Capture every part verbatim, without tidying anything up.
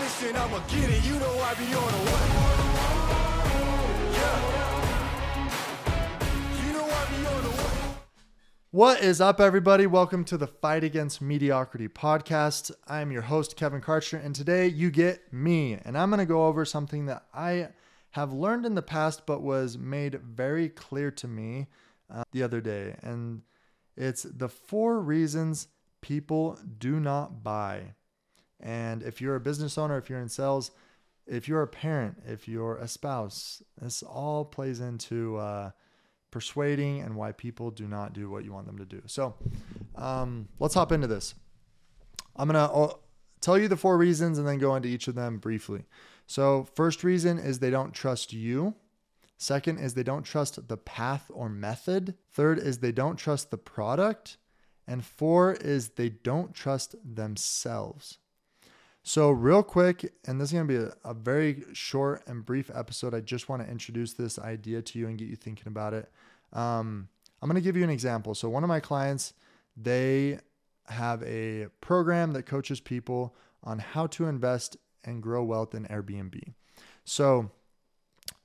promise and I'ma get it. You know I be on a way. Yeah. You know I be on a way. What is up, everybody? Welcome to the Fight Against Mediocrity podcast. I'm your host, Kevin Kartchner, and today you get me. And I'm going to go over something that I have learned in the past but was made very clear to me uh, the other day. And it's the four reasons people do not buy. And if you're a business owner, if you're in sales, if you're a parent, if you're a spouse, this all plays into uh, persuading and why people do not do what you want them to do. So um, let's hop into this. I'm going to tell you the four reasons and then go into each of them briefly. So first reason is they don't trust you. Second is they don't trust the path or method. Third is they don't trust the product. And four is they don't trust themselves. So real quick, and this is going to be a, a very short and brief episode. I just want to introduce this idea to you and get you thinking about it. Um, I'm going to give you an example. So one of my clients, they have a program that coaches people on how to invest and grow wealth in Airbnb. So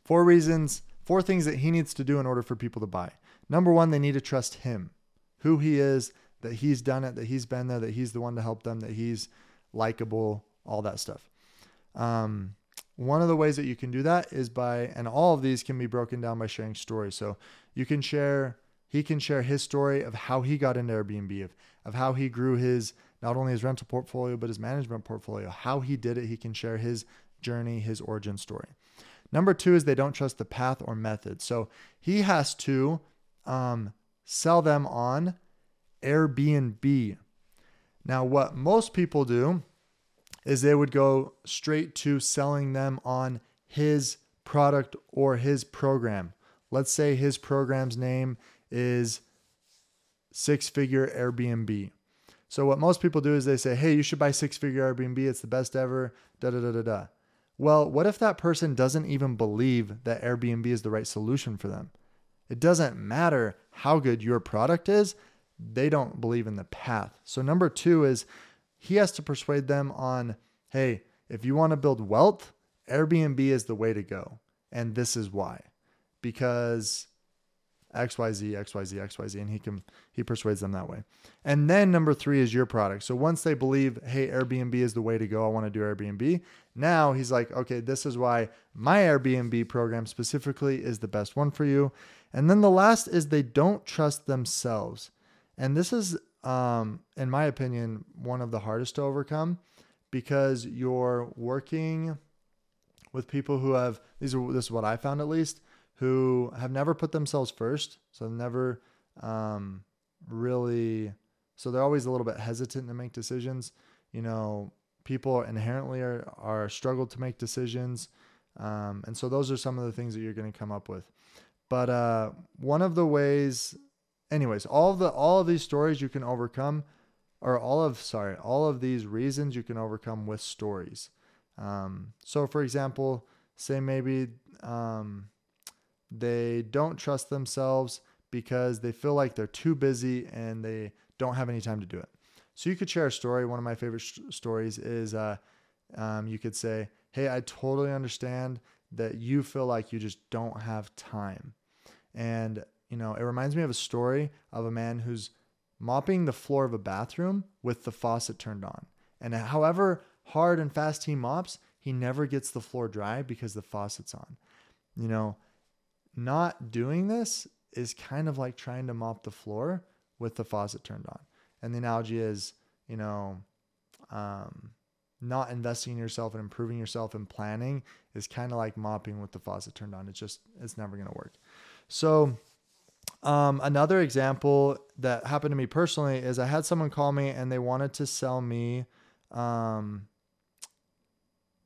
four reasons, four things that he needs to do in order for people to buy. Number one, they need to trust him, who he is, that he's done it, that he's been there, that he's the one to help them, that he's likable, all that stuff. Um, one of the ways that you can do that is by, and all of these can be broken down by sharing stories. So you can share, he can share his story of how he got into Airbnb, of, of how he grew his, not only his rental portfolio, but his management portfolio, how he did it. He can share his journey, his origin story. Number two is they don't trust the path or method. So he has to um, sell them on Airbnb. Now, what most people do is they would go straight to selling them on his product or his program. Let's say his program's name is Six Figure Airbnb. So what most people do is they say, hey, you should buy Six Figure Airbnb. It's the best ever, da, da, da, da, da. Well, what if that person doesn't even believe that Airbnb is the right solution for them? It doesn't matter how good your product is. They don't believe in the path. So number two is he has to persuade them on, hey, if you want to build wealth, Airbnb is the way to go. And this is why, because X Y Z, X Y Z, X Y Z, and he can, he persuades them that way. And then number three is your product. So once they believe, hey, Airbnb is the way to go, I want to do Airbnb. Now he's like, okay, this is why my Airbnb program specifically is the best one for you. And then the last is they don't trust themselves. And this is, um, in my opinion, one of the hardest to overcome because you're working with people who have, these are, this is what I found at least, who have never put themselves first. So never, um, really, so they're always a little bit hesitant to make decisions. You know, people inherently are, are struggle to make decisions. Um, and so those are some of the things that you're going to come up with. But, uh, one of the ways Anyways, all of the all of these stories you can overcome, or all of sorry, all of these reasons you can overcome with stories. Um, so, for example, say maybe um, they don't trust themselves because they feel like they're too busy and they don't have any time to do it. So you could share a story. One of my favorite sh- stories is uh, um, you could say, "Hey, I totally understand that you feel like you just don't have time," and you know, it reminds me of a story of a man who's mopping the floor of a bathroom with the faucet turned on. And however hard and fast he mops, he never gets the floor dry because the faucet's on. You know, not doing this is kind of like trying to mop the floor with the faucet turned on. And the analogy is, you know, um, not investing in yourself and improving yourself and planning is kind of like mopping with the faucet turned on. It's just, it's never going to work. So, Um, another example that happened to me personally is I had someone call me and they wanted to sell me, um,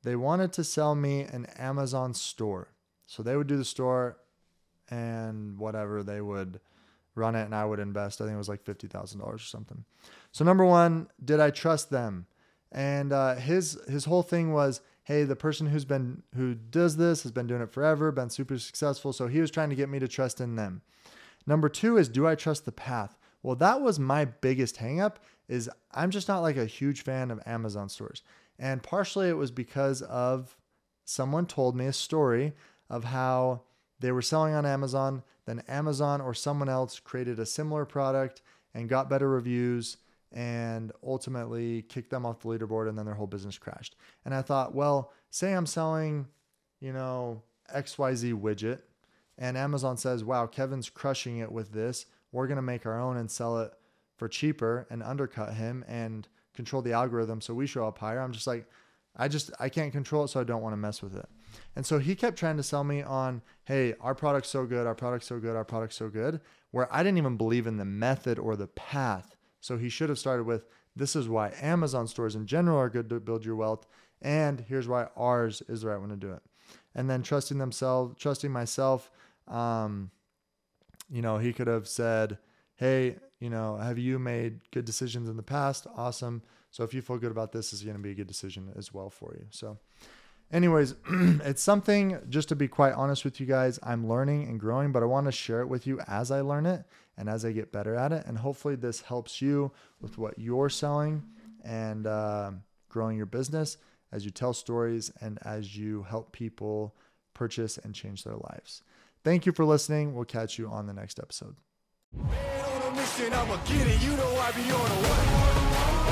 they wanted to sell me an Amazon store. So they would do the store and whatever, they would run it and I would invest. I think it was like fifty thousand dollars or something. So number one, did I trust them? And, uh, his, his whole thing was, hey, the person who's been, who does this has been doing it forever, been super successful. So he was trying to get me to trust in them. Number two is, do I trust the path? Well, that was my biggest hangup is I'm just not like a huge fan of Amazon stores. And partially it was because of someone told me a story of how they were selling on Amazon, then Amazon or someone else created a similar product and got better reviews and ultimately kicked them off the leaderboard, and then their whole business crashed. And I thought, well, say I'm selling, you know, X Y Z widget, and Amazon says, wow, Kevin's crushing it with this. We're going to make our own and sell it for cheaper and undercut him and control the algorithm so we show up higher. I'm just like, I just, I can't control it, so I don't want to mess with it. And so he kept trying to sell me on, hey, our product's so good, our product's so good, our product's so good, where I didn't even believe in the method or the path. So he should have started with, this is why Amazon stores in general are good to build your wealth, and here's why ours is the right one to do it. And then trusting themselves, trusting myself, um, you know, he could have said, hey, you know, have you made good decisions in the past? Awesome. So if you feel good about this, this is going to be a good decision as well for you. So anyways, it's something, just to be quite honest with you guys, I'm learning and growing, but I want to share it with you as I learn it and as I get better at it. And hopefully this helps you with what you're selling and uh, growing your business as you tell stories and as you help people purchase and change their lives. Thank you for listening. We'll catch you on the next episode. Man on a mission, I'ma get it. You know I be on a what?